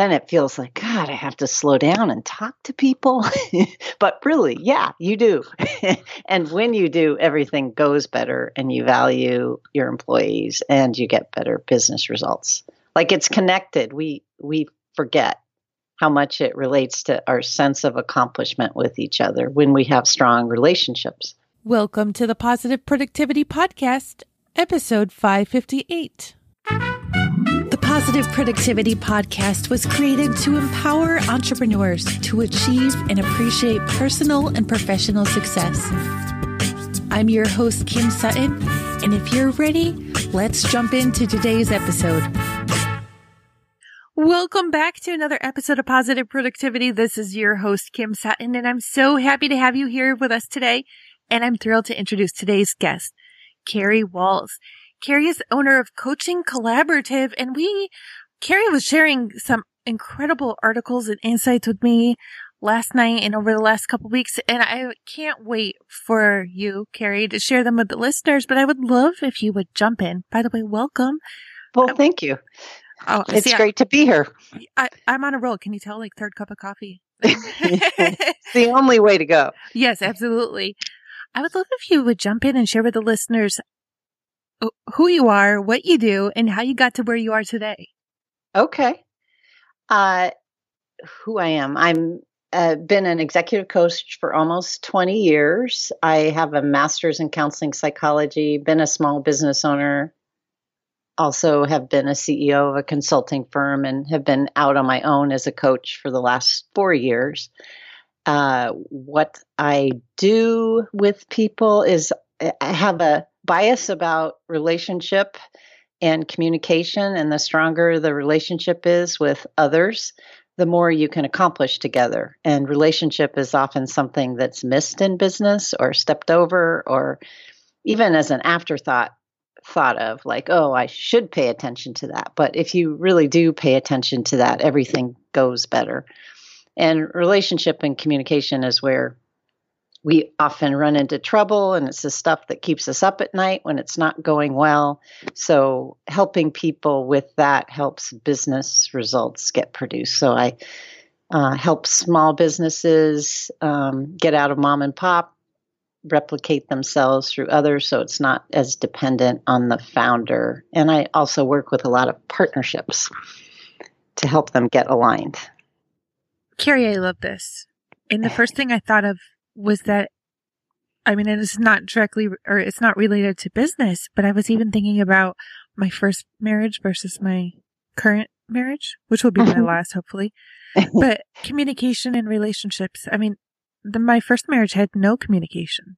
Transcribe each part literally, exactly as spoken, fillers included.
then it feels like, God, I have to slow down and talk to people. But really, yeah, you do. And when you do, everything goes better and you value your employees and you get better business results. Like it's connected. We we forget how much it relates to our sense of accomplishment with each other when we have strong relationships. Welcome to the Positive Productivity Podcast, episode five fifty-eight. The Positive Productivity Podcast was created to empower entrepreneurs to achieve and appreciate personal and professional success. I'm your host, Kim Sutton, and if you're ready, let's jump into today's episode. Welcome back to another episode of Positive Productivity. This is your host, Kim Sutton, and I'm so happy to have you here with us today. And I'm thrilled to introduce today's guest, Carrie Walls. Carrie is owner of Coaching Collaborative, and we, Carrie was sharing some incredible articles and insights with me last night and over the last couple of weeks, and I can't wait for you, Carrie, to share them with the listeners, but I would love if you would jump in. By the way, welcome. Well, I, thank you. Oh, it's see, great I, to be here. I, I'm on a roll. Can you tell, like, third cup of coffee? It's the only way to go. Yes, absolutely. I would love if you would jump in and share with the listeners who you are, what you do, and how you got to where you are today. Okay. Uh, who I am. I'm uh, been an executive coach for almost twenty years. I have a master's in counseling psychology, been a small business owner, also have been a C E O of a consulting firm, and have been out on my own as a coach for the last four years. Uh, what I do with people is I have a bias about relationship and communication, and the stronger the relationship is with others, the more you can accomplish together. And relationship is often something that's missed in business or stepped over, or even as an afterthought thought of like, oh, I should pay attention to that. But if you really do pay attention to that, everything goes better. And relationship and communication is where we often run into trouble, and it's the stuff that keeps us up at night when it's not going well. So helping people with that helps business results get produced. So I uh, help small businesses um, get out of mom and pop, replicate themselves through others so it's not as dependent on the founder. And I also work with a lot of partnerships to help them get aligned. Carrie, I love this. And the first thing I thought of was that, I mean, it is not directly, or it's not related to business, but I was even thinking about my first marriage versus my current marriage, which will be my last, hopefully. But communication and relationships. I mean, the, my first marriage had no communication,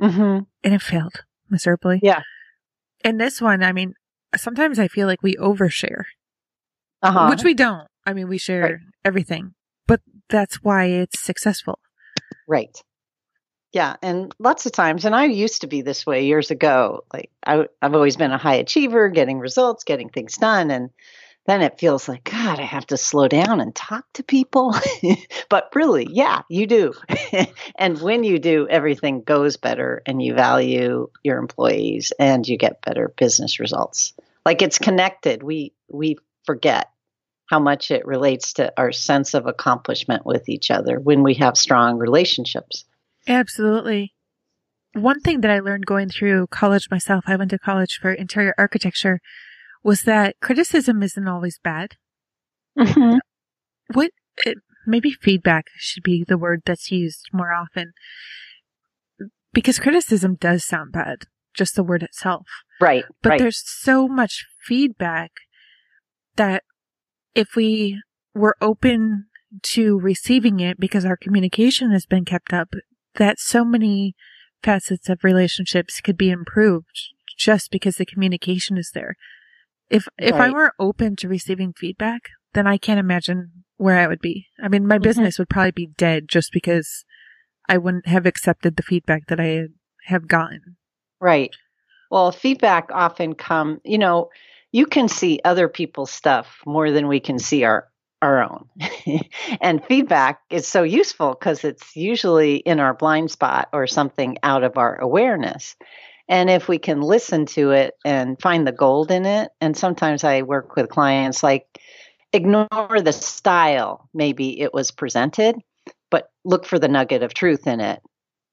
mm-hmm. and it failed miserably. Yeah. And this one, I mean, sometimes I feel like we overshare, uh-huh. which we don't. I mean, we share right. everything, but that's why it's successful. Right. Yeah. And lots of times, and I used to be this way years ago, like I, I've always been a high achiever, getting results, getting things done. And then it feels like, God, I have to slow down and talk to people. But really, yeah, you do. And when you do, everything goes better and you value your employees and you get better business results. Like it's connected. We, we forget how much it relates to our sense of accomplishment with each other when we have strong relationships. Absolutely. One thing that I learned going through college myself, I went to college for interior architecture, was that criticism isn't always bad. Mm-hmm. What, it, maybe feedback should be the word that's used more often, because criticism does sound bad, just the word itself. Right. But right. there's so much feedback that if we were open to receiving it because our communication has been kept up, that so many facets of relationships could be improved just because the communication is there. If if right. I were open to receiving feedback, then I can't imagine where I would be. I mean, my mm-hmm. business would probably be dead just because I wouldn't have accepted the feedback that I have gotten. Right. Well, feedback often come, you know, you can see other people's stuff more than we can see our, our own. And feedback is so useful because it's usually in our blind spot or something out of our awareness. And if we can listen to it and find the gold in it, and sometimes I work with clients like, ignore the style, maybe it was presented, but look for the nugget of truth in it,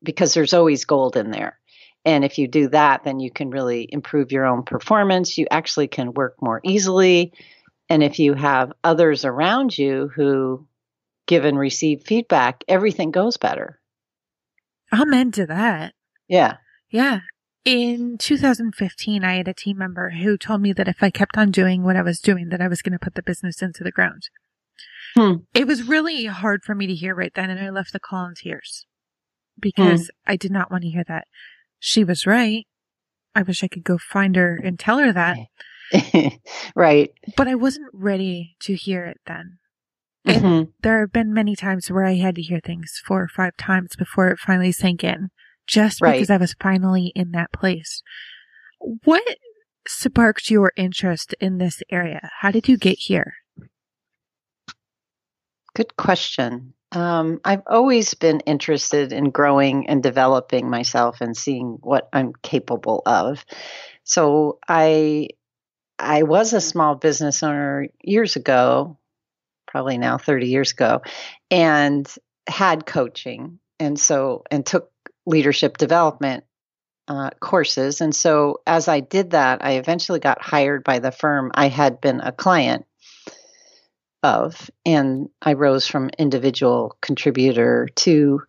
because there's always gold in there. And if you do that, then you can really improve your own performance. You actually can work more easily. And if you have others around you who give and receive feedback, everything goes better. Amen to that. Yeah. Yeah. In two thousand fifteen, I had a team member who told me that if I kept on doing what I was doing, that I was going to put the business into the ground. Hmm. It was really hard for me to hear right then. And I left the call in tears because hmm. I did not want to hear that. She was right. I wish I could go find her and tell her that. Right. But I wasn't ready to hear it then. Mm-hmm. There have been many times where I had to hear things four or five times before it finally sank in, just right. because I was finally in that place. What sparked your interest in this area? How did you get here? Good question. Um, I've always been interested in growing and developing myself and seeing what I'm capable of. So I, I was a small business owner years ago, probably now thirty years ago, and had coaching. And so, and took leadership development uh, courses. And so as I did that, I eventually got hired by the firm I had been a client of, and I rose from individual contributor to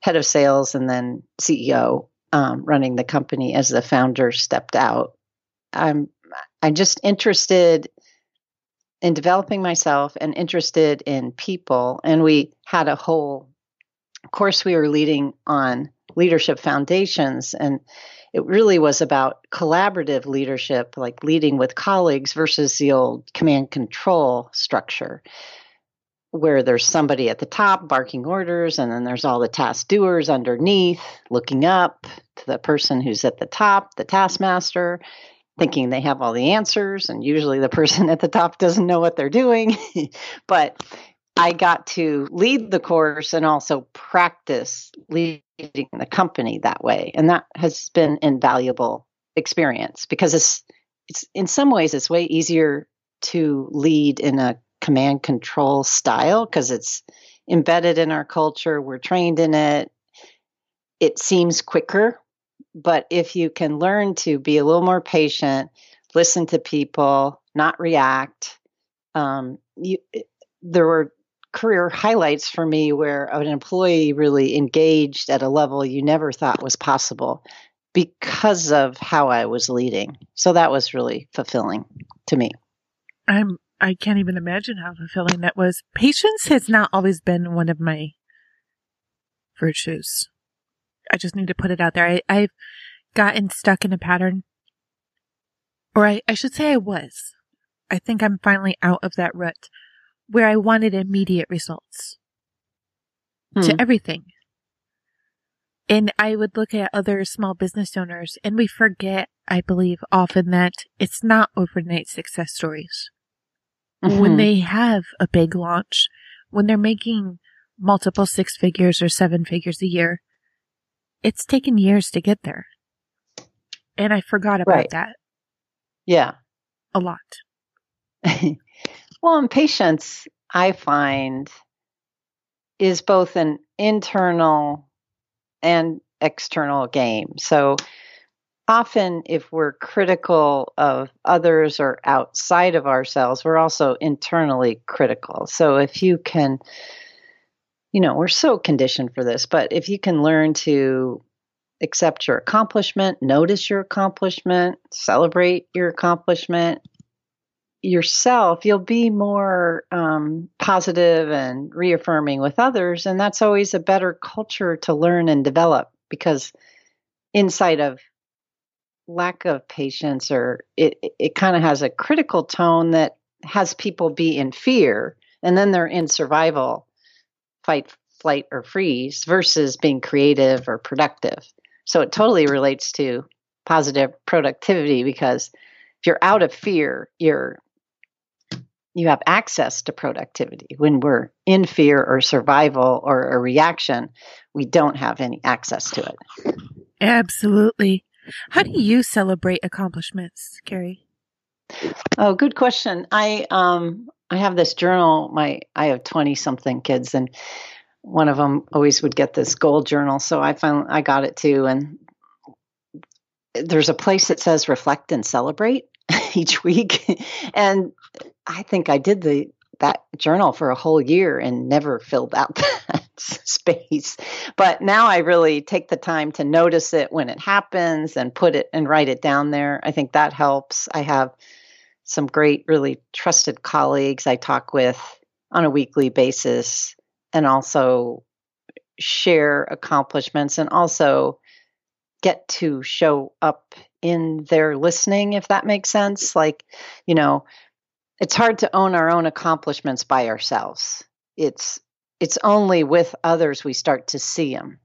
head of sales and then C E O, um, running the company as the founder stepped out. I'm I'm just interested in developing myself and interested in people. And we had a whole course we were leading on leadership foundations, and it really was about collaborative leadership, like leading with colleagues versus the old command control structure, where there's somebody at the top barking orders, and then there's all the task doers underneath looking up to the person who's at the top, the taskmaster, thinking they have all the answers, and usually the person at the top doesn't know what they're doing. But I got to lead the course and also practice leading the company that way. And that has been invaluable experience, because it's, it's in some ways, it's way easier to lead in a command control style because it's embedded in our culture. We're trained in it. It seems quicker, but if you can learn to be a little more patient, listen to people, not react, um, you, there were career highlights for me where an employee really engaged at a level you never thought was possible because of how I was leading. So that was really fulfilling to me. I'm, I can't even imagine how fulfilling that was. Patience has not always been one of my virtues. I just need to put it out there. I, I've gotten stuck in a pattern, or I, I should say I was. I think I'm finally out of that rut, where I wanted immediate results hmm. to everything. And I would look at other small business owners, and we forget, I believe, often that it's not overnight success stories. Mm-hmm. When they have a big launch, when they're making multiple six figures or seven figures a year, it's taken years to get there. And I forgot about right. that. Yeah. A lot. Well, and patience, I find, is both an internal and external game. So often if we're critical of others or outside of ourselves, we're also internally critical. So if you can, you know, we're so conditioned for this, but if you can learn to accept your accomplishment, notice your accomplishment, celebrate your accomplishment, yourself, you'll be more um, positive and reaffirming with others. And that's always a better culture to learn and develop, because inside of lack of patience, or it, it, it kind of has a critical tone that has people be in fear, and then they're in survival, fight, flight, or freeze, versus being creative or productive. So it totally relates to positive productivity, because if you're out of fear, you're You have access to productivity. When we're in fear or survival or a reaction, we don't have any access to it. Absolutely. How do you celebrate accomplishments, Carrie? Oh, good question. I um I have this journal. My I have twenty something kids, and one of them always would get this goal journal. So I found I got it too. And there's a place that says reflect and celebrate each week. And I think I did the that journal for a whole year and never filled out that space. But now I really take the time to notice it when it happens and put it and write it down there. I think that helps. I have some great, really trusted colleagues I talk with on a weekly basis and also share accomplishments and also get to show up in their listening, if that makes sense. Like, you know, it's hard to own our own accomplishments by ourselves. It's it's only with others we start to see them,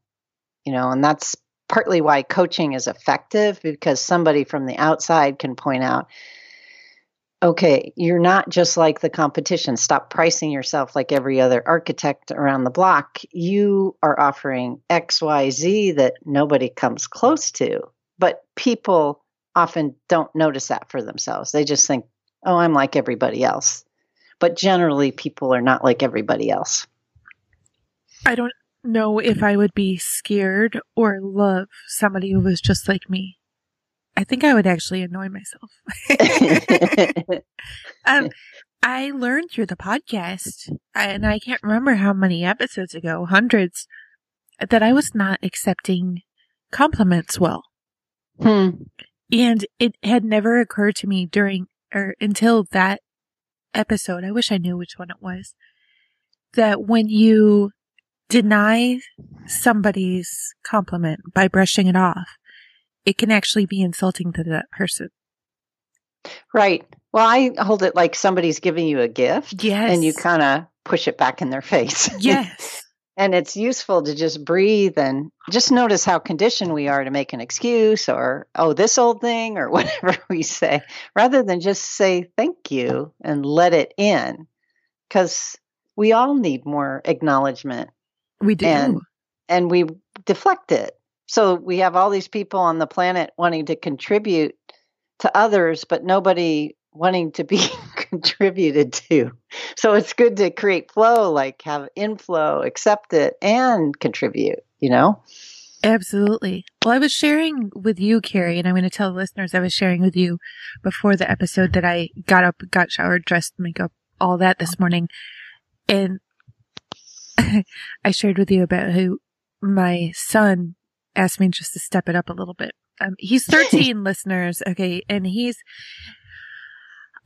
you know, and that's partly why coaching is effective, because somebody from the outside can point out, okay, you're not just like the competition. Stop pricing yourself like every other architect around the block. You are offering X, Y, Z that nobody comes close to, but people often don't notice that for themselves. They just think, oh, I'm like everybody else. But generally, people are not like everybody else. I don't know if I would be scared or love somebody who was just like me. I think I would actually annoy myself. um, I learned through the podcast, and I can't remember how many episodes ago, hundreds, that I was not accepting compliments well. Hmm. And it had never occurred to me during or until that episode, I wish I knew which one it was, that when you deny somebody's compliment by brushing it off, it can actually be insulting to that person. Right. Well, I hold it like somebody's giving you a gift. Yes. And you kind of push it back in their face. Yes. And it's useful to just breathe and just notice how conditioned we are to make an excuse or, oh, this old thing or whatever we say, rather than just say thank you and let it in, because we all need more acknowledgement. We do. And, and we deflect it. So we have all these people on the planet wanting to contribute to others, but nobody wanting to be contributed to. So it's good to create flow, like have inflow, accept it, and contribute, you know? Absolutely. Well, I was sharing with you, Carrie, and I'm going to tell the listeners I was sharing with you before the episode that I got up, got showered, dressed, makeup, all that this morning. And I shared with you about who my son asked me just to step it up a little bit. Um, he's thirteen, listeners. Okay. And he's,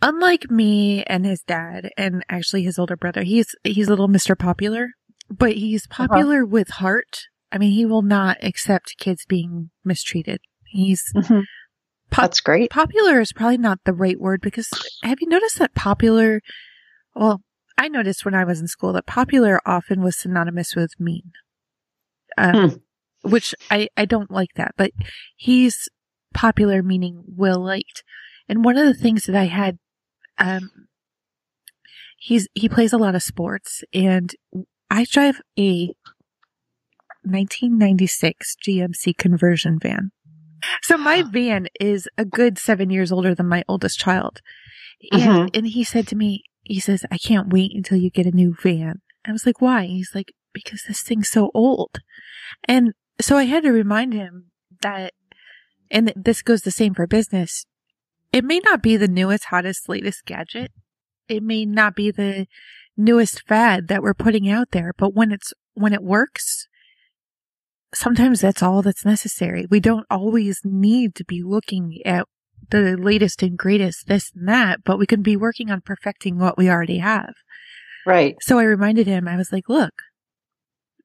unlike me and his dad and actually his older brother, he's, he's little Mister Popular, but he's popular uh-huh. with heart. I mean, he will not accept kids being mistreated. He's, mm-hmm. pop- that's great. Popular is probably not the right word, because have you noticed that popular, well, I noticed when I was in school that popular often was synonymous with mean. Um, hmm. Which I, I don't like that, but he's popular, meaning well-liked. And one of the things that I had, um, he's, he plays a lot of sports, and I drive a nineteen ninety-six G M C conversion van. So my van is a good seven years older than my oldest child. And, uh-huh. and he said to me, he says, I can't wait until you get a new van. I was like, why? He's like, because this thing's so old. And so I had to remind him that, and this goes the same for business, it may not be the newest, hottest, latest gadget. It may not be the newest fad that we're putting out there, but when it's, when it works, sometimes that's all that's necessary. We don't always need to be looking at the latest and greatest this and that, but we can be working on perfecting what we already have. Right. So I reminded him, I was like, look,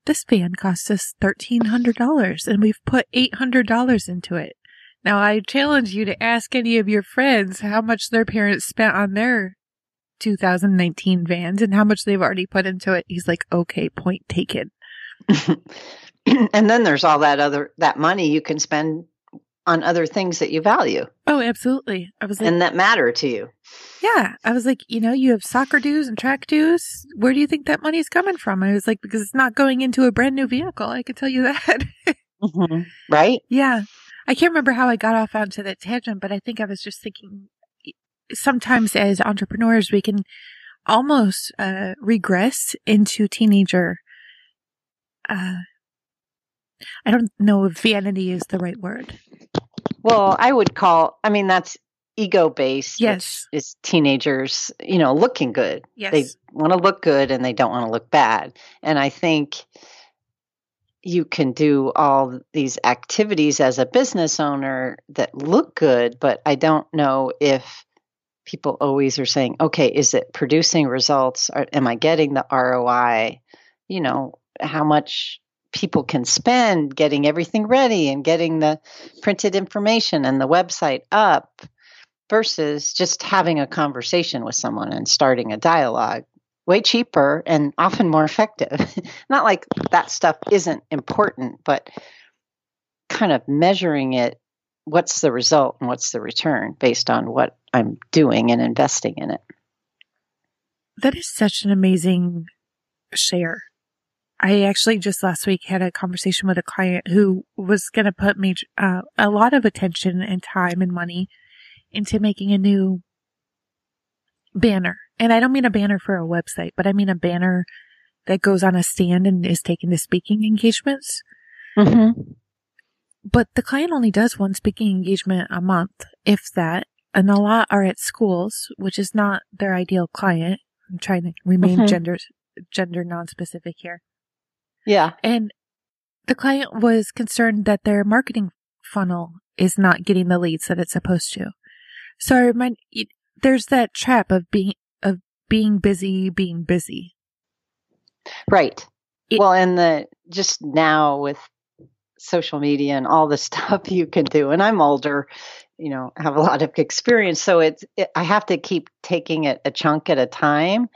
this van cost us thirteen hundred dollars and we've put eight hundred dollars into it. Now, I challenge you to ask any of your friends how much their parents spent on their two thousand nineteen vans and how much they've already put into it. He's like, okay, point taken. And then there's all that other, that money you can spend on other things that you value. Oh, absolutely. I was like, and that matter to you. Yeah. I was like, you know, you have soccer dues and track dues. Where do you think that money's coming from? I was like, because it's not going into a brand new vehicle. I can tell you that. Mm-hmm. Right? Yeah. I can't remember how I got off onto that tangent, but I think I was just thinking sometimes as entrepreneurs, we can almost uh, regress into teenager. Uh, I don't know if vanity is the right word. Well, I would call, I mean, that's ego-based. Yes. Which is teenagers, you know, looking good. Yes. They want to look good and they don't want to look bad. And I think you can do all these activities as a business owner that look good, but I don't know if people always are saying, okay, is it producing results? Or am I getting the R O I? You know, how much people can spend getting everything ready and getting the printed information and the website up versus just having a conversation with someone and starting a dialogue. Way cheaper and often more effective. Not like that stuff isn't important, but kind of measuring it, what's the result and what's the return based on what I'm doing and investing in it. That is such an amazing share. I actually just last week had a conversation with a client who was going to put me uh, a lot of attention and time and money into making a new banner. And I don't mean a banner for a website, but I mean a banner that goes on a stand and is taken to speaking engagements. Mm-hmm. But the client only does one speaking engagement a month, if that. And a lot are at schools, which is not their ideal client. I'm trying to remain mm-hmm. gender, gender non-specific here. Yeah. And the client was concerned that their marketing funnel is not getting the leads that it's supposed to. So I remind you, there's that trap of being, of being busy, being busy. Right. It, well, and the, just now with social media and all the stuff you can do, and I'm older, you know, have a lot of experience. So it's, it, I have to keep taking it a chunk at a time,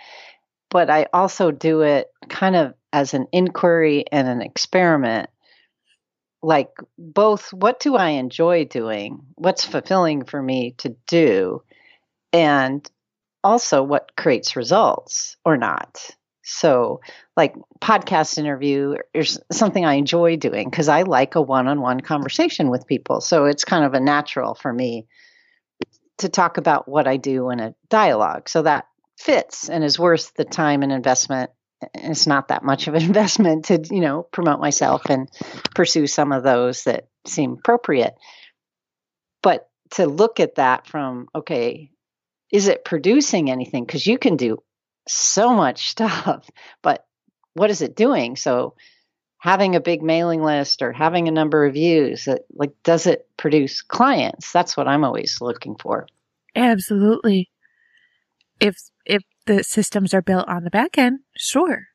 but I also do it kind of as an inquiry and an experiment, like both, what do I enjoy doing? What's fulfilling for me to do? And also what creates results or not. So like podcast interview is something I enjoy doing because I like a one-on-one conversation with people. So it's kind of a natural for me to talk about what I do in a dialogue. So that fits and is worth the time and investment. It's not that much of an investment to, you know, promote myself and pursue some of those that seem appropriate. But to look at that from, okay, is it producing anything? Because you can do so much stuff, but what is it doing? So having a big mailing list or having a number of views, like, does it produce clients? That's what I'm always looking for. Absolutely. If if the systems are built on the back end, sure.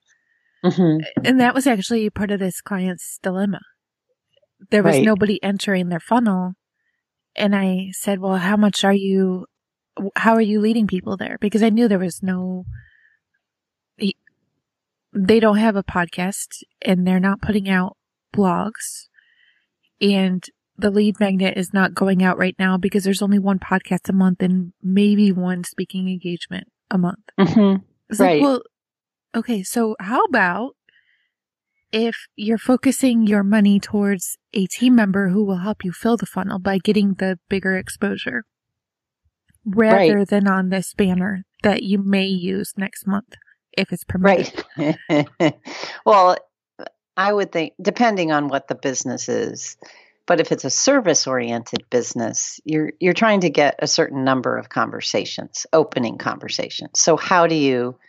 Mm-hmm. And that was actually part of this client's dilemma. There was right. nobody entering their funnel. And I said, well, how much are you, how are you leading people there? Because I knew there was no, they don't have a podcast and they're not putting out blogs. And the lead magnet is not going out right now because there's only one podcast a month and maybe one speaking engagement a month. Mm-hmm. It's right. like, well, okay, so how about if you're focusing your money towards a team member who will help you fill the funnel by getting the bigger exposure rather right. than on this banner that you may use next month if it's promoted. Right. Well, I would think, depending on what the business is, but if it's a service-oriented business, you're you're trying to get a certain number of conversations, opening conversations. So how do you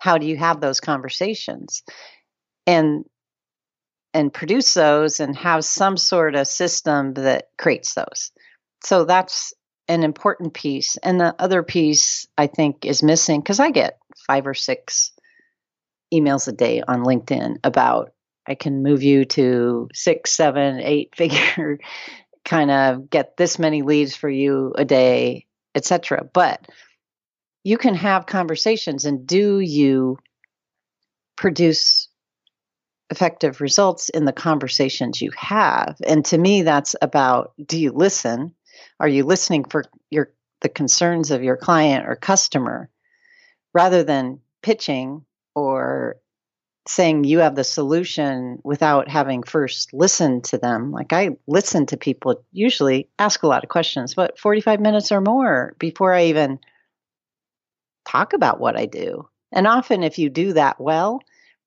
how do you have those conversations? And and produce those and have some sort of system that creates those. So that's an important piece. And the other piece I think is missing, because I get five or six emails a day on LinkedIn about, I can move you to six, seven, eight figure, kind of get this many leads for you a day, et cetera. But you can have conversations, and do you produce effective results in the conversations you have? And to me, that's about, do you listen? Are you listening for your the concerns of your client or customer rather than pitching or saying you have the solution without having first listened to them? Like, I listen to people, usually ask a lot of questions, but forty-five minutes or more before I even talk about what I do. And often if you do that well,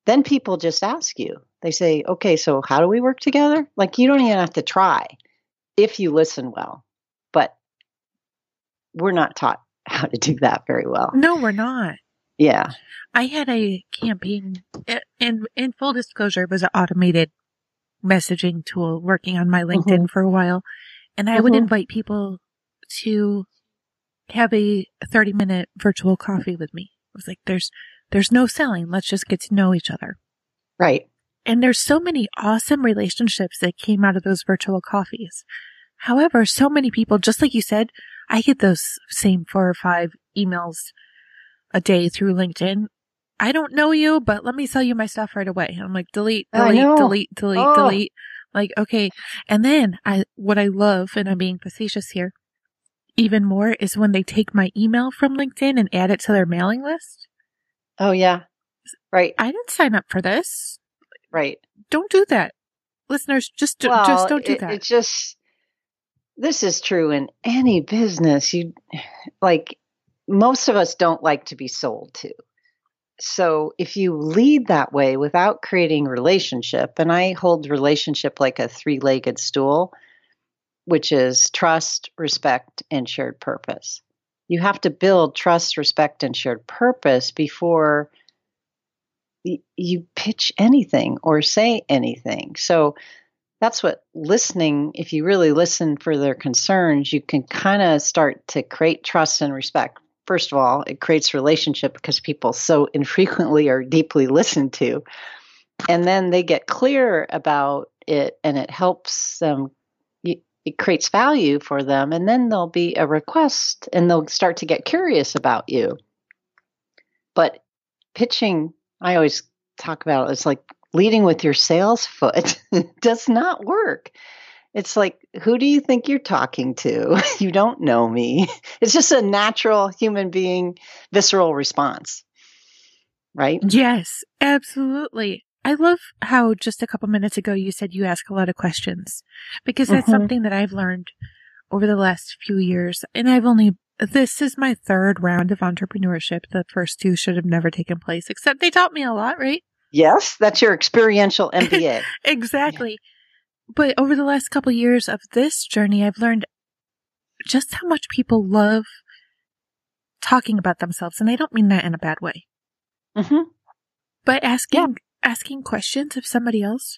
then people just ask you. They say, okay, so how do we work together? Like, you don't even have to try if you listen well. But we're not taught how to do that very well. No, we're not. Yeah. I had a campaign, and in full disclosure, it was an automated messaging tool working on my LinkedIn mm-hmm. for a while. And I mm-hmm. would invite people to have a thirty minute virtual coffee with me. It was like, there's, there's no selling. Let's just get to know each other. Right. And there's so many awesome relationships that came out of those virtual coffees. However, so many people, just like you said, I get those same four or five emails a day through LinkedIn. I don't know you, but let me sell you my stuff right away. I'm like, delete, delete, delete, delete, oh. delete. Like, okay. And then I, what I love, and I'm being facetious here, even more is when they take my email from LinkedIn and add it to their mailing list. Oh, yeah. Right. I didn't sign up for this. Right. Don't do that. Listeners, just, do, well, just don't do it, that. It's just, this is true in any business. You like, most of us don't like to be sold to. So if you lead that way without creating relationship, and I hold relationship like a three-legged stool, which is trust, respect, and shared purpose. You have to build trust, respect, and shared purpose before y- you pitch anything or say anything. So that's what listening, if you really listen for their concerns, you can kind of start to create trust and respect. First of all, it creates relationship because people so infrequently are deeply listened to. And then they get clear about it, and it helps them, it creates value for them. And then there'll be a request, and they'll start to get curious about you. But pitching, I always talk about it, it's like leading with your sales foot does not work. It's like, who do you think you're talking to? You don't know me. It's just a natural human being, visceral response, right? Yes, absolutely. I love how just a couple minutes ago you said you ask a lot of questions, because that's mm-hmm. something that I've learned over the last few years. And I've only, this is my third round of entrepreneurship. The first two should have never taken place, except they taught me a lot, right? Yes, that's your experiential M B A. Exactly. Yeah. But over the last couple of years of this journey, I've learned just how much people love talking about themselves. And I don't mean that in a bad way. Mm-hmm. But asking, yeah. asking questions of somebody else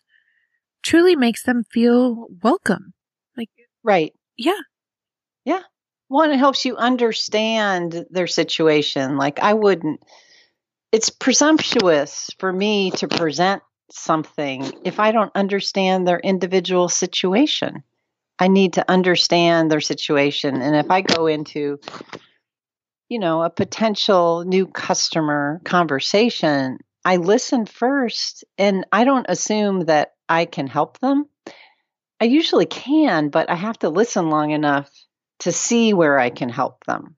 truly makes them feel welcome. Like, right. Yeah. Yeah. One, it helps you understand their situation. Like, I wouldn't, it's presumptuous for me to present something if I don't understand their individual situation. I need to understand their situation. And if I go into, you know, a potential new customer conversation, I listen first, and I don't assume that I can help them. I usually can, but I have to listen long enough to see where I can help them.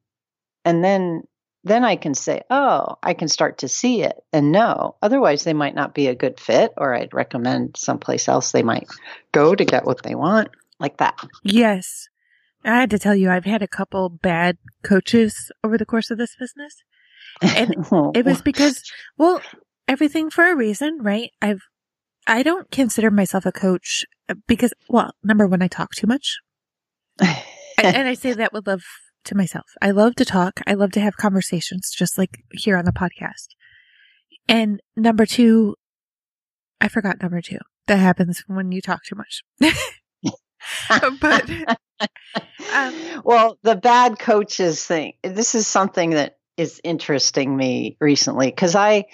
And then then I can say, oh, I can start to see it and know. Otherwise, they might not be a good fit, or I'd recommend someplace else they might go to get what they want, like that. Yes. I had to tell you, I've had a couple bad coaches over the course of this business. And oh. it was because, well, everything for a reason, right? I've, I don't consider myself a coach because, well, number one, I talk too much. I, and I say that with love to myself. I love to talk. I love to have conversations, just like here on the podcast. And number two, I forgot number two. That happens when you talk too much. But um, well, the bad coaches thing, this is something that is interesting me recently, because I,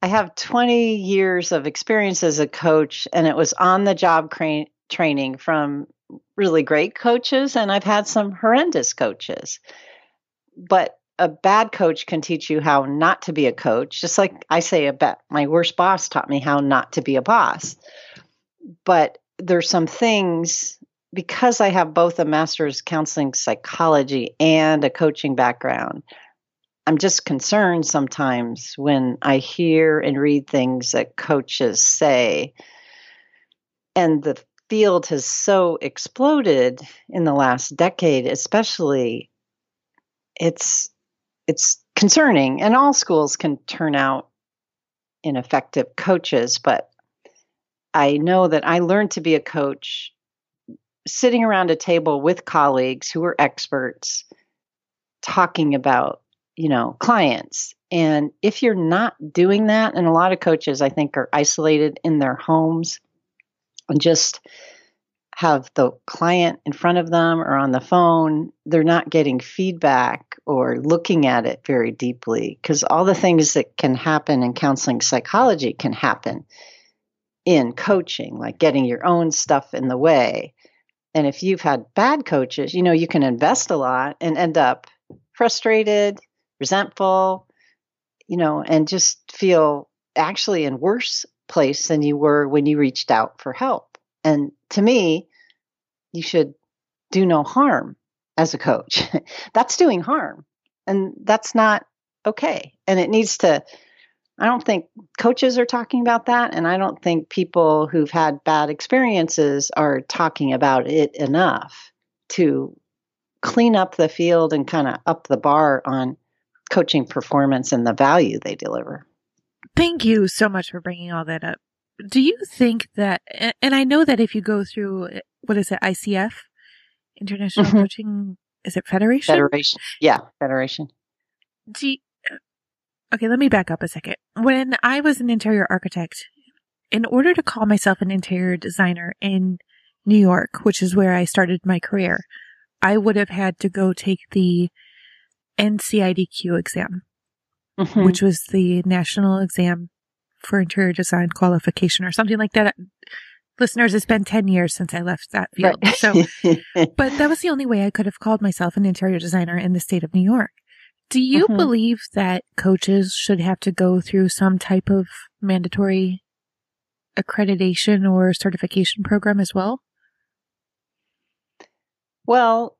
I have twenty years of experience as a coach, and it was on the job cra- training from really great coaches, and I've had some horrendous coaches. But a bad coach can teach you how not to be a coach, just like I say a bet. My worst boss taught me how not to be a boss. But there's some things, because I have both a master's counseling psychology and a coaching background, I'm just concerned sometimes when I hear and read things that coaches say. And the field has so exploded in the last decade, especially. It's it's concerning. And all schools can turn out ineffective coaches, but I know that I learned to be a coach sitting around a table with colleagues who were experts talking about, you know, clients. And if you're not doing that, and a lot of coaches, I think, are isolated in their homes and just have the client in front of them or on the phone, they're not getting feedback or looking at it very deeply, because all the things that can happen in counseling psychology can happen in coaching, like getting your own stuff in the way. And if you've had bad coaches, you know, you can invest a lot and end up frustrated, resentful, you know, and just feel actually in worse place than you were when you reached out for help. And to me, you should do no harm as a coach. That's doing harm, and that's not okay. And it needs to, I don't think coaches are talking about that. And I don't think people who've had bad experiences are talking about it enough to clean up the field and kind of up the bar on coaching performance and the value they deliver. Thank you so much for bringing all that up. Do you think that, and I know that if you go through, what is it, I C F, International mm-hmm. Coaching, is it Federation? Federation, yeah, Federation. Do you, okay, let me back up a second. When I was an interior architect, in order to call myself an interior designer in New York, which is where I started my career, I would have had to go take the N C I D Q exam, mm-hmm. which was the national exam for interior design qualification or something like that. Listeners, it's been ten years since I left that field. Right. So, but that was the only way I could have called myself an interior designer in the state of New York. Do you mm-hmm. believe that coaches should have to go through some type of mandatory accreditation or certification program as well? Well,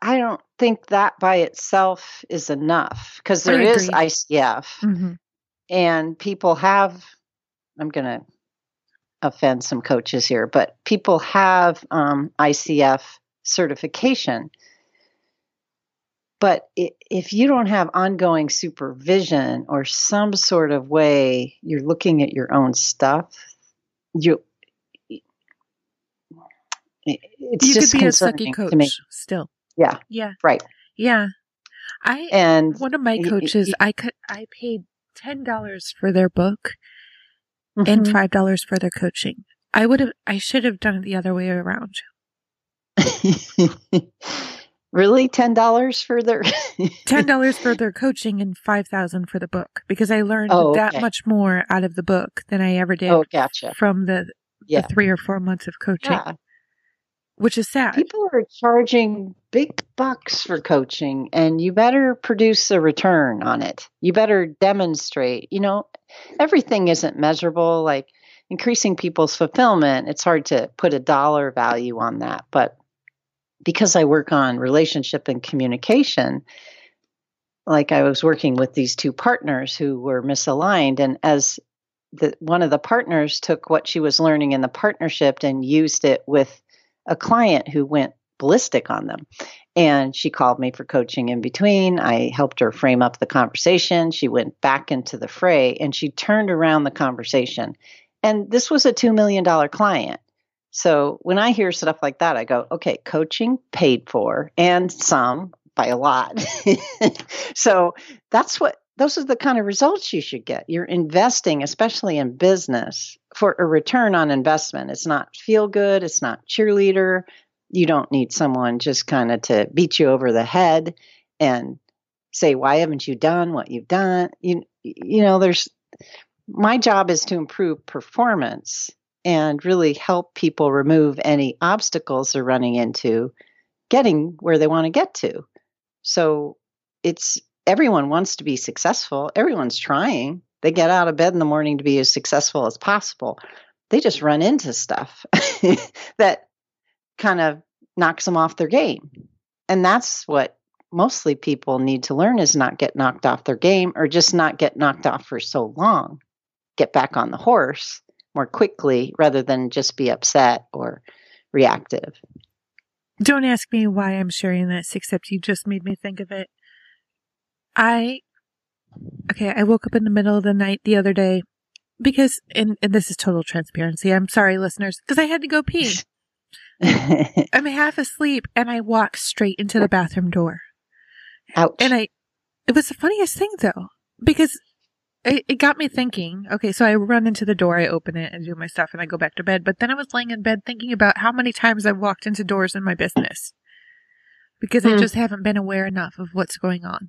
I don't think that by itself is enough, because there is I C F mm-hmm. and people have, I'm going to offend some coaches here, but people have um, I C F certification. But if you don't have ongoing supervision or some sort of way you're looking at your own stuff, you it's you just could be a sucky coach still. Yeah. Yeah. Right. Yeah. I and one of my coaches, it, it, I could I paid ten dollars for their book mm-hmm. and five dollars for their coaching. I would have I should have done it the other way around. Really? ten dollars for their ten dollars for their coaching and five thousand dollars for the book, because I learned oh, okay. that much more out of the book than I ever did oh, gotcha. from the, yeah. the three or four months of coaching, yeah. which is sad. People are charging big bucks for coaching, and you better produce a return on it. You better demonstrate. You know, everything isn't measurable, like increasing people's fulfillment. It's hard to put a dollar value on that, but because I work on relationship and communication, like I was working with these two partners who were misaligned. And as the, one of the partners took what she was learning in the partnership and used it with a client who went ballistic on them. And she called me for coaching in between. I helped her frame up the conversation. She went back into the fray and she turned around the conversation. And this was a two million dollars client. So when I hear stuff like that, I go, okay, coaching paid for, and some by a lot. So that's what, those are the kind of results you should get. You're investing, especially in business, for a return on investment. It's not feel good. It's not cheerleader. You don't need someone just kind of to beat you over the head and say, why haven't you done what you've done? You, you know, there's, my job is to improve performance and really help people remove any obstacles they're running into getting where they want to get to. So it's, everyone wants to be successful. Everyone's trying. They get out of bed in the morning to be as successful as possible. They just run into stuff that kind of knocks them off their game. And that's what mostly people need to learn, is not get knocked off their game, or just not get knocked off for so long. Get back on the horse more quickly, rather than just be upset or reactive. Don't ask me why I'm sharing this, except you just made me think of it. I, okay, I woke up in the middle of the night the other day because, and, and this is total transparency. I'm sorry, listeners, because I had to go pee. I'm half asleep and I walked straight into the bathroom door. Ouch. And I, it was the funniest thing though, because it, it got me thinking, okay, so I run into the door, I open it and do my stuff and I go back to bed. But then I was laying in bed thinking about how many times I've walked into doors in my business because mm. I just haven't been aware enough of what's going on.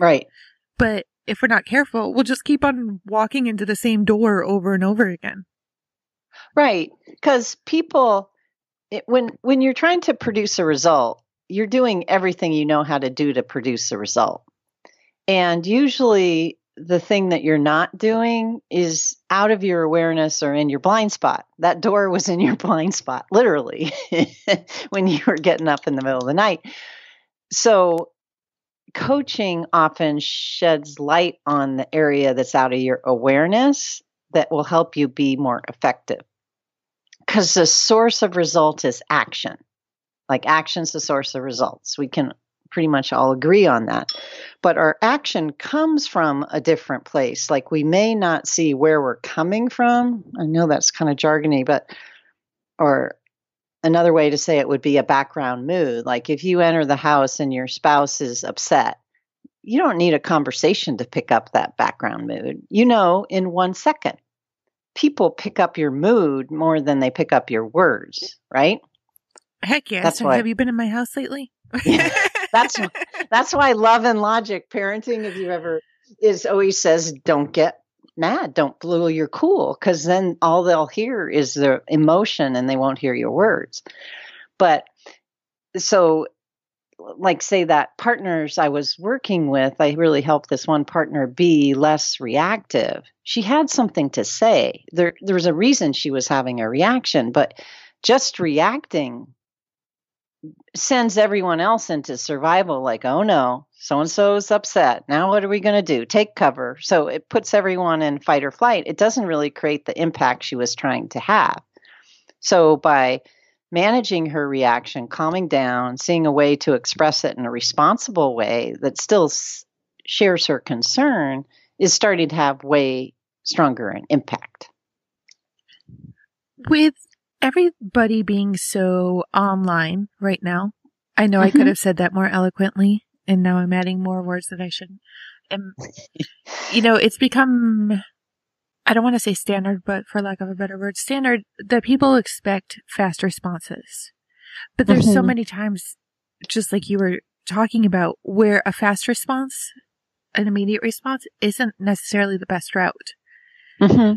Right. But if we're not careful, we'll just keep on walking into the same door over and over again. Right. Because people, it, when when you're trying to produce a result, you're doing everything you know how to do to produce a result. And usually the thing that you're not doing is out of your awareness or in your blind spot. That door was in your blind spot, literally, when you were getting up in the middle of the night. So coaching often sheds light on the area that's out of your awareness that will help you be more effective. Because the source of result is action. Like action's the source of results. We can pretty much all agree on that. But our action comes from a different place. Like we may not see where we're coming from. I know that's kind of jargony, but or another way to say it would be a background mood. Like if you enter the house and your spouse is upset, you don't need a conversation to pick up that background mood. You know, in one second, people pick up your mood more than they pick up your words, right? Heck yeah. That's so why, have you been in my house lately? Yeah, that's, that's why love and logic parenting, if you ever, is always says, don't get mad, don't blow your cool, because then all they'll hear is the emotion and they won't hear your words. But so like say that partners I was working with, I really helped this one partner be less reactive. She had something to say. There, there was a reason she was having a reaction, but just reacting sends everyone else into survival, like, oh no, so-and-so's upset. Now what are we going to do? Take cover. So it puts everyone in fight or flight. It doesn't really create the impact she was trying to have. So by managing her reaction, calming down, seeing a way to express it in a responsible way that still s- shares her concern is starting to have way stronger an impact. With everybody being so online right now, I know mm-hmm. I could have said that more eloquently, and now I'm adding more words that I shouldn't. And, you know, it's become, I don't want to say standard, but for lack of a better word, standard that people expect fast responses. But there's mm-hmm. so many times, just like you were talking about, where a fast response, an immediate response, isn't necessarily the best route. Mm-hmm.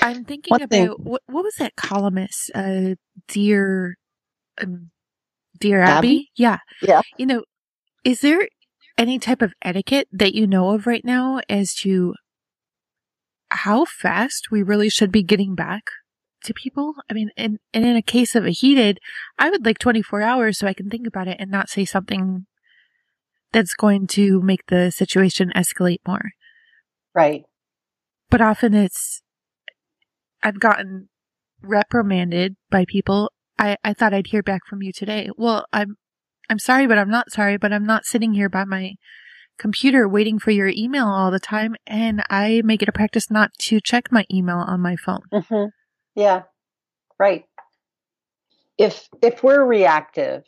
I'm thinking One about thing. what what was that columnist, uh, Dear, um, Dear Abby? Abby? Yeah, yeah. You know, is there any type of etiquette that you know of right now as to how fast we really should be getting back to people? I mean, and and in a case of a heated, I would like twenty-four hours so I can think about it and not say something that's going to make the situation escalate more. Right. But often it's. I've gotten reprimanded by people. I, I thought I'd hear back from you today. Well, I'm I'm sorry, but I'm not sorry, but I'm not sitting here by my computer waiting for your email all the time. And I make it a practice not to check my email on my phone. Mm-hmm. Yeah, right. If if we're reactive,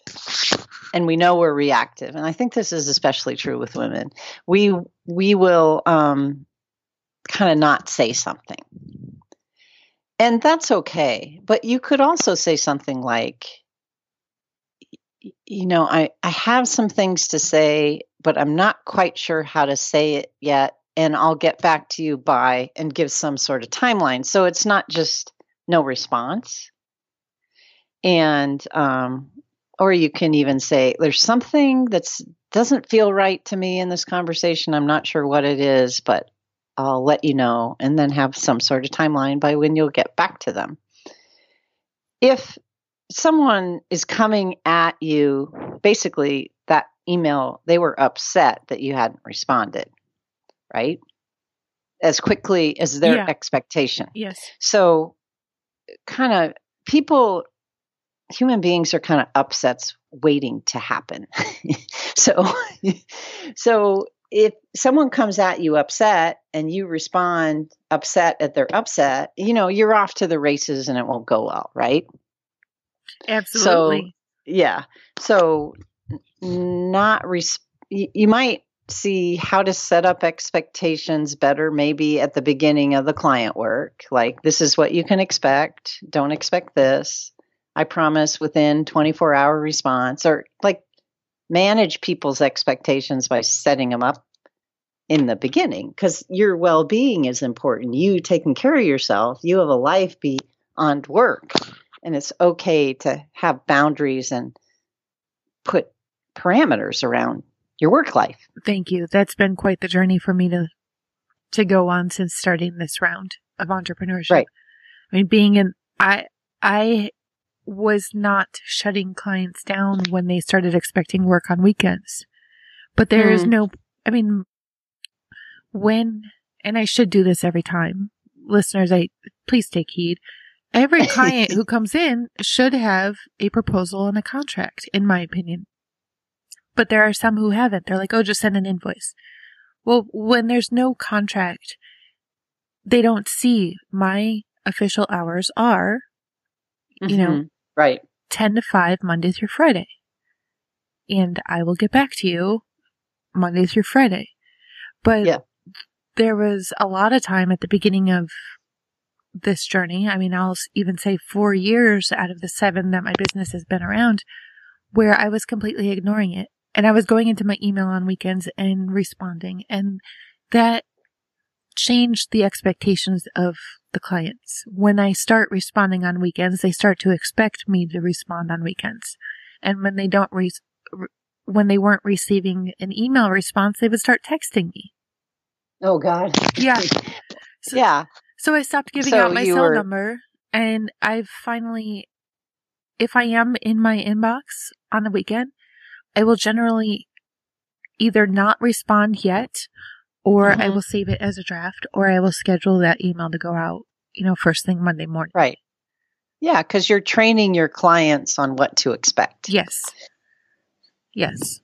and we know we're reactive, and I think this is especially true with women, we we will um, kind of not say something. And that's okay. But you could also say something like, you know, I, I have some things to say, but I'm not quite sure how to say it yet. And I'll get back to you by, and give some sort of timeline. So it's not just no response. And, um, or you can even say, there's something that's doesn't feel right to me in this conversation. I'm not sure what it is, but I'll let you know, and then have some sort of timeline by when you'll get back to them. If someone is coming at you, basically that email, they were upset that you hadn't responded, right? As quickly as their yeah. expectation. Yes. So kind of people human beings are kind of upsets waiting to happen. so, so if someone comes at you upset and you respond upset at their upset, you know, you're off to the races and it won't go well, right? Absolutely. So, yeah. So not, res- you, you might see how to set up expectations better, maybe at the beginning of the client work. Like, this is what you can expect. Don't expect this. I promise within twenty-four hour response, or like manage people's expectations by setting them up in the beginning, because your well-being is important. You taking care of yourself, you have a life beyond work, and it's okay to have boundaries and put parameters around your work life. Thank you. That's been quite the journey for me to to go on since starting this round of entrepreneurship. Right. I mean, being in, I I was not shutting clients down when they started expecting work on weekends. But there mm. is no, I mean, when, and I should do this every time. Listeners, I please take heed. Every client who comes in should have a proposal and a contract, in my opinion. But there are some who haven't. They're like, oh, just send an invoice. Well, when there's no contract, they don't see my official hours are, you mm-hmm. know, right, ten to five, Monday through Friday. And I will get back to you Monday through Friday. But yeah. there was a lot of time at the beginning of this journey. I mean, I'll even say four years out of the seven that my business has been around, where I was completely ignoring it. And I was going into my email on weekends and responding. And that changed the expectations of the clients. When I start responding on weekends, they start to expect me to respond on weekends. And when they don't, re- when they weren't receiving an email response, they would start texting me. Oh God. Yeah. So, yeah. So I stopped giving so out my cell were... number, and I've finally, if I am in my inbox on the weekend, I will generally either not respond yet, or mm-hmm. I will save it as a draft, or I will schedule that email to go out, you know, first thing Monday morning. Right. Yeah, because you're training your clients on what to expect. Yes. Yes.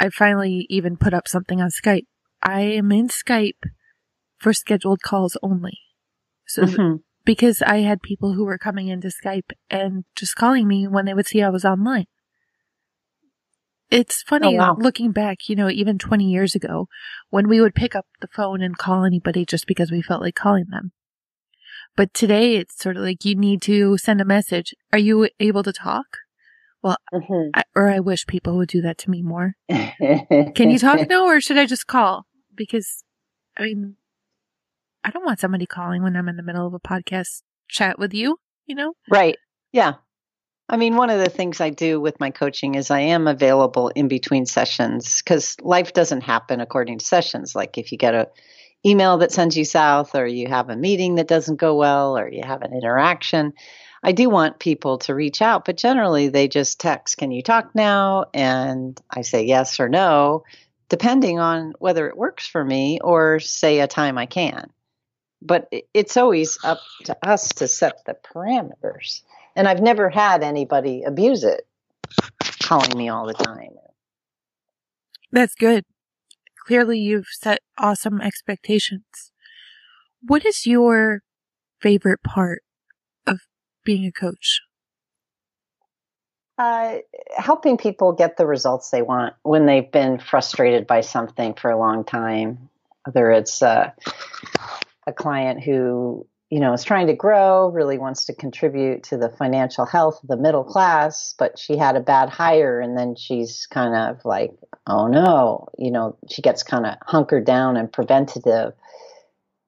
I finally even put up something on Skype. I am in Skype for scheduled calls only. So mm-hmm. because I had people who were coming into Skype and just calling me when they would see I was online. It's funny, oh, wow. looking back, you know, even twenty years ago, when we would pick up the phone and call anybody just because we felt like calling them. But today it's sort of like, you need to send a message. Are you able to talk? Well, mm-hmm. I, or I wish people would do that to me more. Can you talk now, or should I just call? Because, I mean, I don't want somebody calling when I'm in the middle of a podcast chat with you, you know? Right. Yeah. I mean, one of the things I do with my coaching is I am available in between sessions, because life doesn't happen according to sessions. Like if you get an email that sends you south, or you have a meeting that doesn't go well, or you have an interaction, I do want people to reach out, but generally they just text, can you talk now? And I say yes or no, depending on whether it works for me, or say a time I can. But it's always up to us to set the parameters. And I've never had anybody abuse it, calling me all the time. That's good. Clearly, you've set awesome expectations. What is your favorite part of being a coach? Uh, helping people get the results they want when they've been frustrated by something for a long time. Whether it's... Uh, a client who, you know, is trying to grow, really wants to contribute to the financial health of the middle class, but she had a bad hire, and then she's kind of like, oh no, you know, she gets kind of hunkered down and preventative.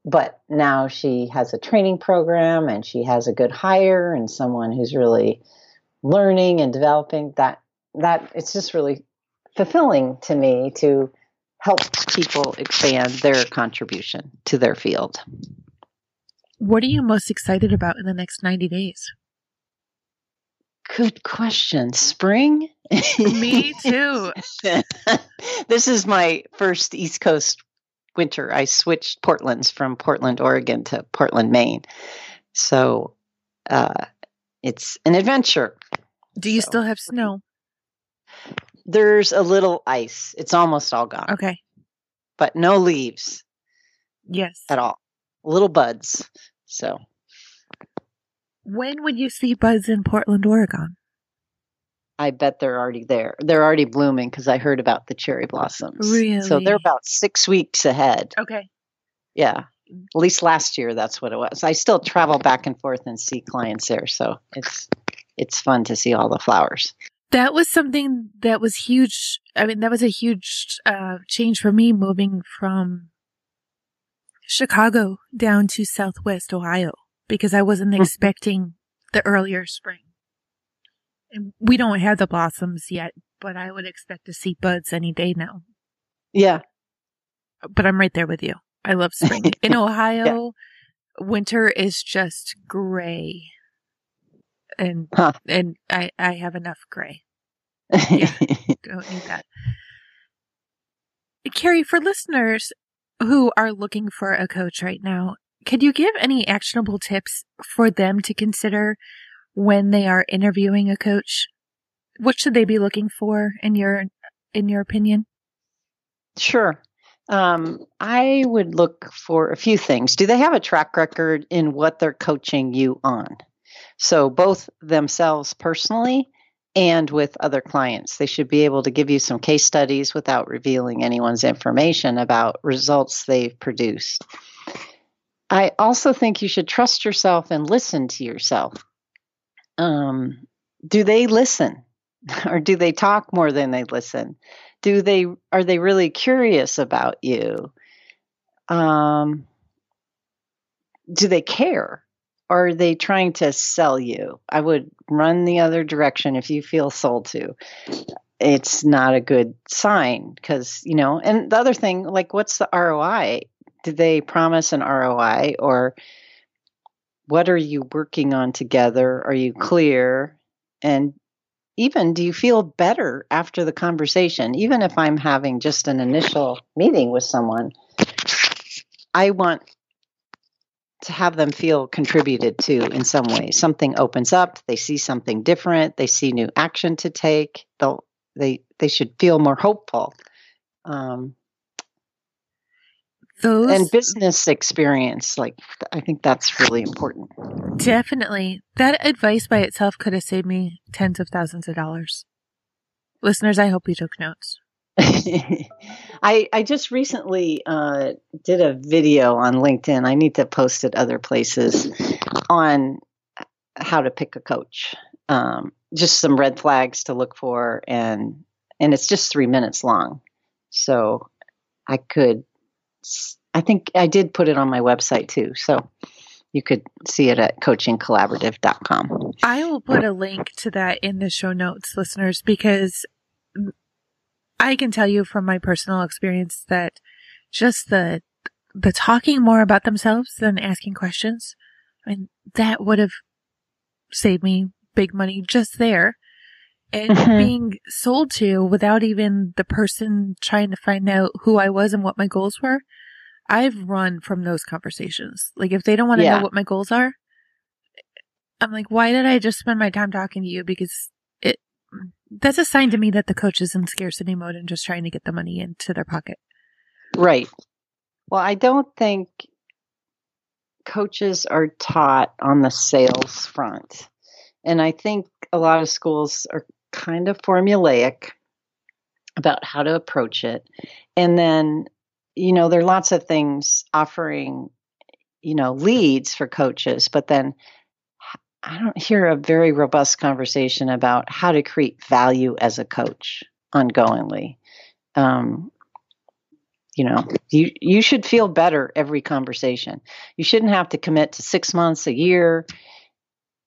But now she has a training program, and she has a good hire and someone who's really learning and developing. That, that it's just really fulfilling to me to help people expand their contribution to their field. What are you most excited about in the next ninety days? Good question. Spring? Me too. This is my first East Coast winter. I switched Portlands from Portland, Oregon to Portland, Maine. So uh, it's an adventure. Do you so. still have snow? There's a little ice. It's almost all gone. Okay. But no leaves. Yes. At all. Little buds. So. When would you see buds in Portland, Oregon? I bet they're already there. They're already blooming because I heard about the cherry blossoms. Really? So they're about six weeks ahead. Okay. Yeah. At least last year, that's what it was. I still travel back and forth and see clients there. So it's it's fun to see all the flowers. That was something that was huge. I mean, that was a huge uh, change for me moving from Chicago down to Southwest Ohio because I wasn't expecting the earlier spring. And we don't have the blossoms yet, but I would expect to see buds any day now. Yeah. But I'm right there with you. I love spring. In Ohio, yeah. winter is just gray. And huh. and I, I have enough gray. Yeah, don't need that. Carrie, for listeners who are looking for a coach right now, could you give any actionable tips for them to consider when they are interviewing a coach? What should they be looking for in your in your opinion? Sure. Um, I would look for a few things. Do they have a track record in what they're coaching you on? So both themselves personally and with other clients. They should be able to give you some case studies without revealing anyone's information about results they've produced. I also think you should trust yourself and listen to yourself. Um, do they listen? Or do they talk more than they listen? Do they are they really curious about you? Um, do they care? Or are they trying to sell you? I would run the other direction if you feel sold to. It's not a good sign because, you know, and the other thing, like what's the R O I? Did they promise an R O I or what are you working on together? Are you clear? And even do you feel better after the conversation? Even if I'm having just an initial meeting with someone, I want to have them feel contributed to in some way. Something opens up, they see something different, they see new action to take, they'll, they they should feel more hopeful. Um, Those, and business experience, like I think that's really important. Definitely. That advice by itself could have saved me tens of thousands of dollars. Listeners, I hope you took notes. I I just recently uh, did a video on LinkedIn. I need to post it other places on how to pick a coach. Um, just some red flags to look for, and and it's just three minutes long. So I could, I think I did put it on my website too. So you could see it at coaching collaborative dot com. I will put a link to that in the show notes, listeners, because I can tell you from my personal experience that just the the talking more about themselves than asking questions, I mean, that would have saved me big money just there. And mm-hmm. being sold to without even the person trying to find out who I was and what my goals were, I've run from those conversations. Like if they don't want to yeah. know what my goals are, I'm like, why did I just spend my time talking to you? Because that's a sign to me that the coach is in scarcity mode and just trying to get the money into their pocket. Right. Well, I don't think coaches are taught on the sales front. And I think a lot of schools are kind of formulaic about how to approach it. And then, you know, there are lots of things offering, you know, leads for coaches, but then I don't hear a very robust conversation about how to create value as a coach ongoingly. Um, you know, you, you should feel better every conversation. You shouldn't have to commit to six months, a year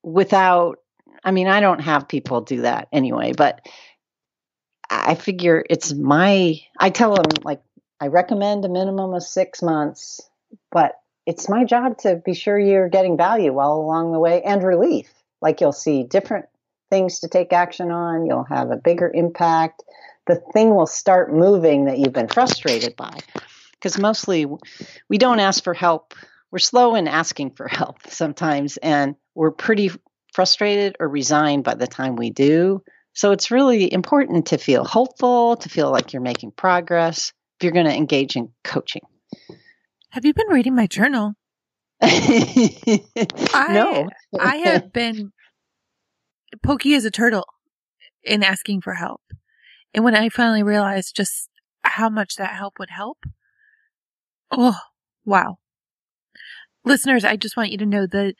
without, I mean, I don't have people do that anyway, but I figure it's my, I tell them like, I recommend a minimum of six months, but it's my job to be sure you're getting value all along the way and relief. Like you'll see different things to take action on. You'll have a bigger impact. The thing will start moving that you've been frustrated by. Because mostly we don't ask for help. We're slow in asking for help sometimes. And we're pretty frustrated or resigned by the time we do. So it's really important to feel hopeful, to feel like you're making progress if you're going to engage in coaching. Have you been reading my journal? I, no. I have been pokey as a turtle in asking for help. And when I finally realized just how much that help would help, oh, wow. Listeners, I just want you to know that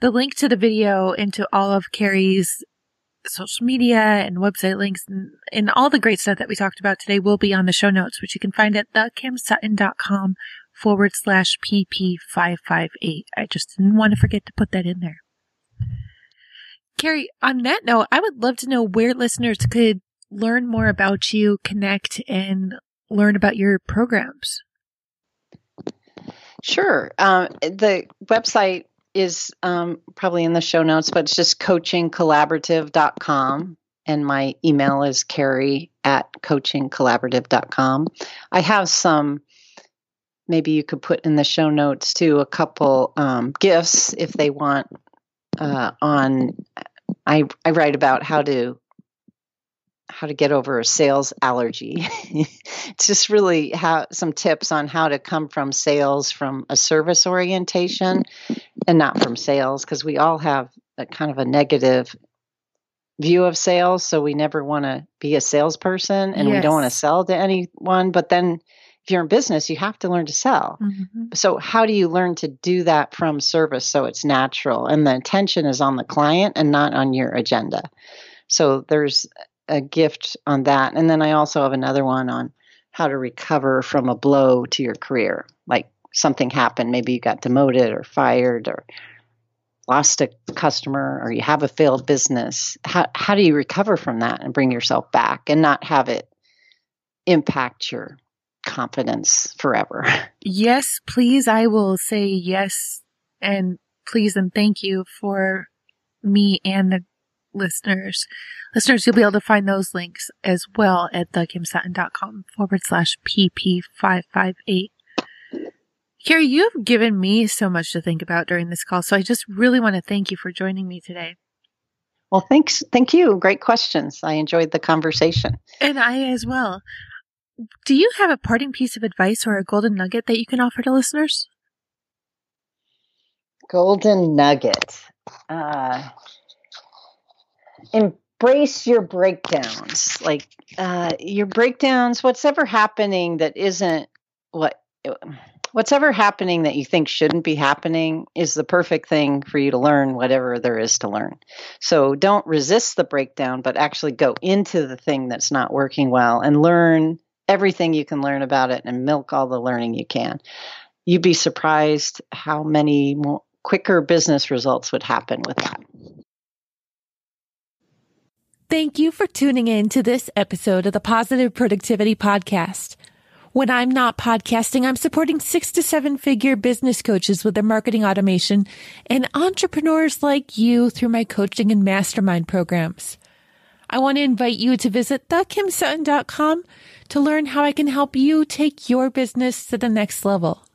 the link to the video and to all of Carrie's social media and website links and, and all the great stuff that we talked about today will be on the show notes, which you can find at thekimsutton.com forward slash pp558. I just didn't want to forget to put that in there. Carrie, on that note, I would love to know where listeners could learn more about you, connect, and learn about your programs. Sure. Um, the website is um, probably in the show notes, but it's just coaching collaborative dot com. And my email is Carrie at coaching collaborative dot com. I have some, maybe you could put in the show notes too, a couple um, gifts if they want uh, on, I, I write about how to how to get over a sales allergy. It's just really how, some tips on how to come from sales from a service orientation and not from sales, because we all have a kind of a negative view of sales. So we never want to be a salesperson and yes. we don't want to sell to anyone. But then if you're in business, you have to learn to sell. Mm-hmm. So how do you learn to do that from service so it's natural? And the attention is on the client and not on your agenda. So there's a gift on that. And then I also have another one on how to recover from a blow to your career. Like something happened, maybe you got demoted or fired or lost a customer or you have a failed business. How how do you recover from that and bring yourself back and not have it impact your confidence forever? Yes, please. I will say yes and please and thank you for me and the Listeners, listeners, you'll be able to find those links as well at thekimsutton.com forward slash pp558. Carrie, you've given me so much to think about during this call, so I just really want to thank you for joining me today. Well, thanks. Thank you. Great questions. I enjoyed the conversation. And I as well. Do you have a parting piece of advice or a golden nugget that you can offer to listeners? Golden nugget. Uh... Embrace your breakdowns, like uh, your breakdowns, what's ever happening that isn't what, what's ever happening that you think shouldn't be happening is the perfect thing for you to learn whatever there is to learn. So don't resist the breakdown, but actually go into the thing that's not working well and learn everything you can learn about it and milk all the learning you can. You'd be surprised how many more, quicker business results would happen with that. Thank you for tuning in to this episode of the Positive Productivity Podcast. When I'm not podcasting, I'm supporting six to seven figure business coaches with their marketing automation and entrepreneurs like you through my coaching and mastermind programs. I want to invite you to visit the kim sutton dot com to learn how I can help you take your business to the next level.